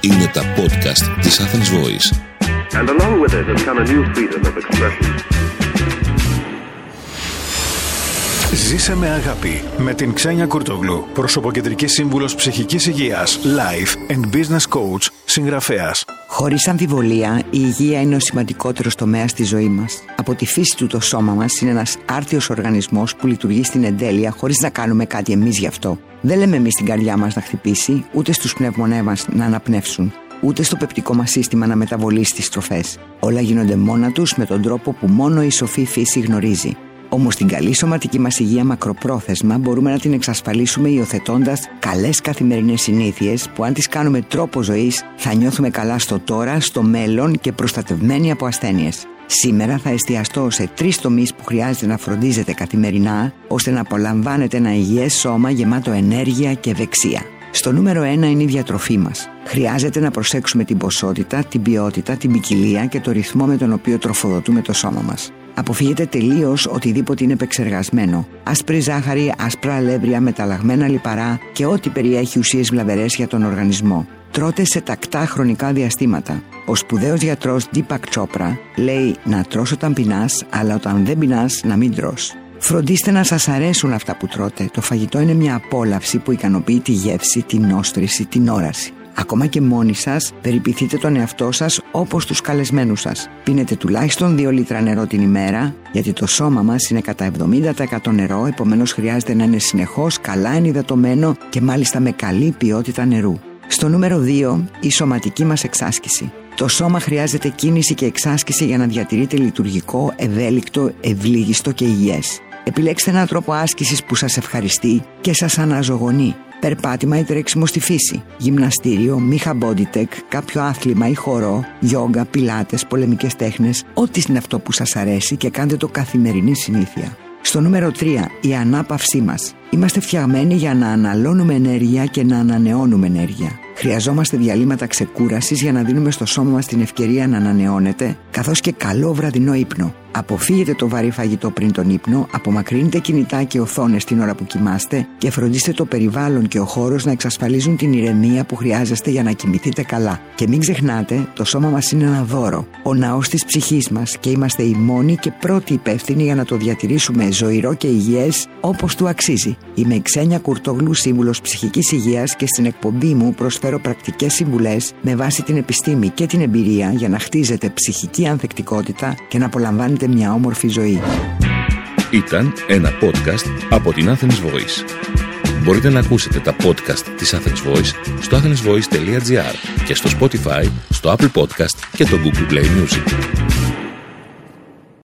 Είναι τα podcast της Athens Voice. And along with it has come a new freedom of expression. Ζήσε με αγάπη με την Ξένια Κουρτόγλου, προσωποκεντρική σύμβουλος ψυχικής υγείας, life and business coach, συγγραφέας. Χωρίς αμφιβολία, η υγεία είναι ο σημαντικότερος τομέας στη ζωή μας. Από τη φύση του το σώμα μας είναι ένας άρτιος οργανισμός που λειτουργεί στην εντέλεια χωρίς να κάνουμε κάτι εμείς γι' αυτό. Δεν λέμε εμείς στην καρδιά μας να χτυπήσει, ούτε στους πνεύμονές μας να αναπνεύσουν, ούτε στο πεπτικό μας σύστημα να μεταβολήσει τις τροφές. Όλα γίνονται μόνα τους με τον τρόπο που μόνο η σοφή φύση γνωρίζει. Όμως την καλή σωματική μας υγεία μακροπρόθεσμα μπορούμε να την εξασφαλίσουμε υιοθετώντας καλές καθημερινές συνήθειες που, αν τις κάνουμε τρόπο ζωής, θα νιώθουμε καλά στο τώρα, στο μέλλον και προστατευμένοι από ασθένειες. Σήμερα θα εστιαστώ σε 3 τομείς που χρειάζεται να φροντίζετε καθημερινά ώστε να απολαμβάνετε ένα υγιές σώμα γεμάτο ενέργεια και ευεξία. Στο νούμερο 1 είναι η διατροφή μας. Χρειάζεται να προσέξουμε την ποσότητα, την ποιότητα, την ποικιλία και το ρυθμό με τον οποίο τροφοδοτούμε το σώμα μας. Αποφύγετε τελείως οτιδήποτε είναι επεξεργασμένο. Άσπρη ζάχαρη, άσπρα αλεύρια, μεταλλαγμένα λιπαρά και ό,τι περιέχει ουσίες βλαβερές για τον οργανισμό. Τρώτε σε τακτά χρονικά διαστήματα. Ο σπουδαίος γιατρός Deepak Chopra λέει να τρως όταν πεινάς, αλλά όταν δεν πεινάς να μην τρως. Φροντίστε να σας αρέσουν αυτά που τρώτε. Το φαγητό είναι μια απόλαυση που ικανοποιεί τη γεύση, την όστρηση, την όραση. Ακόμα και μόνοι σας, περιποιηθείτε τον εαυτό σας όπως τους καλεσμένους σας. Πίνετε τουλάχιστον 2 λίτρα νερό την ημέρα, γιατί το σώμα μας είναι κατά 70% νερό, επομένως χρειάζεται να είναι συνεχώς καλά ενυδατωμένο και μάλιστα με καλή ποιότητα νερού. Στο νούμερο 2, η σωματική μας εξάσκηση. Το σώμα χρειάζεται κίνηση και εξάσκηση για να διατηρείται λειτουργικό, ευέλικτο, ευλίγιστο και υγιές. Επιλέξτε έναν τρόπο άσκησης που σας ευχαριστεί και σας αναζωογονεί. Περπάτημα ή τρέξιμο στη φύση, γυμναστήριο, μίχα bodytech, κάποιο άθλημα ή χορό, γιόγκα, πιλάτες, πολεμικές τέχνες, ό,τι είναι αυτό που σας αρέσει και κάντε το καθημερινή συνήθεια. Στο νούμερο 3, η ανάπαυσή μας. Είμαστε φτιαγμένοι για να αναλώνουμε ενέργεια και να ανανεώνουμε ενέργεια. Χρειαζόμαστε διαλύματα ξεκούρασης για να δίνουμε στο σώμα μας την ευκαιρία να ανανεώνεται, καθώς και καλό βραδινό ύπνο. Αποφύγετε το βαρύ φαγητό πριν τον ύπνο, απομακρύνετε κινητά και οθόνες την ώρα που κοιμάστε και φροντίστε το περιβάλλον και ο χώρος να εξασφαλίζουν την ηρεμία που χρειάζεστε για να κοιμηθείτε καλά. Και μην ξεχνάτε, το σώμα μας είναι ένα δώρο, ο ναός της ψυχής μας και είμαστε οι μόνοι και πρώτοι υπεύθυνοι για να το διατηρήσουμε ζωηρό και υγιές όπως του αξίζει. Είμαι η Ξένια Κουρτόγλου, σύμβουλος ψυχικής υγείας και στην εκπομπή μου προσφέρω πρακτικές συμβουλές με βάση την επιστήμη και την εμπειρία για να χτίζετε ψυχική ανθεκτικότητα και να απολαμβάνετε μια όμορφη ζωή. Ήταν ένα podcast από την Athens Voice. Μπορείτε να ακούσετε τα podcast της Athens Voice στο athensvoice.gr και στο Spotify, στο Apple Podcast και το Google Play Music.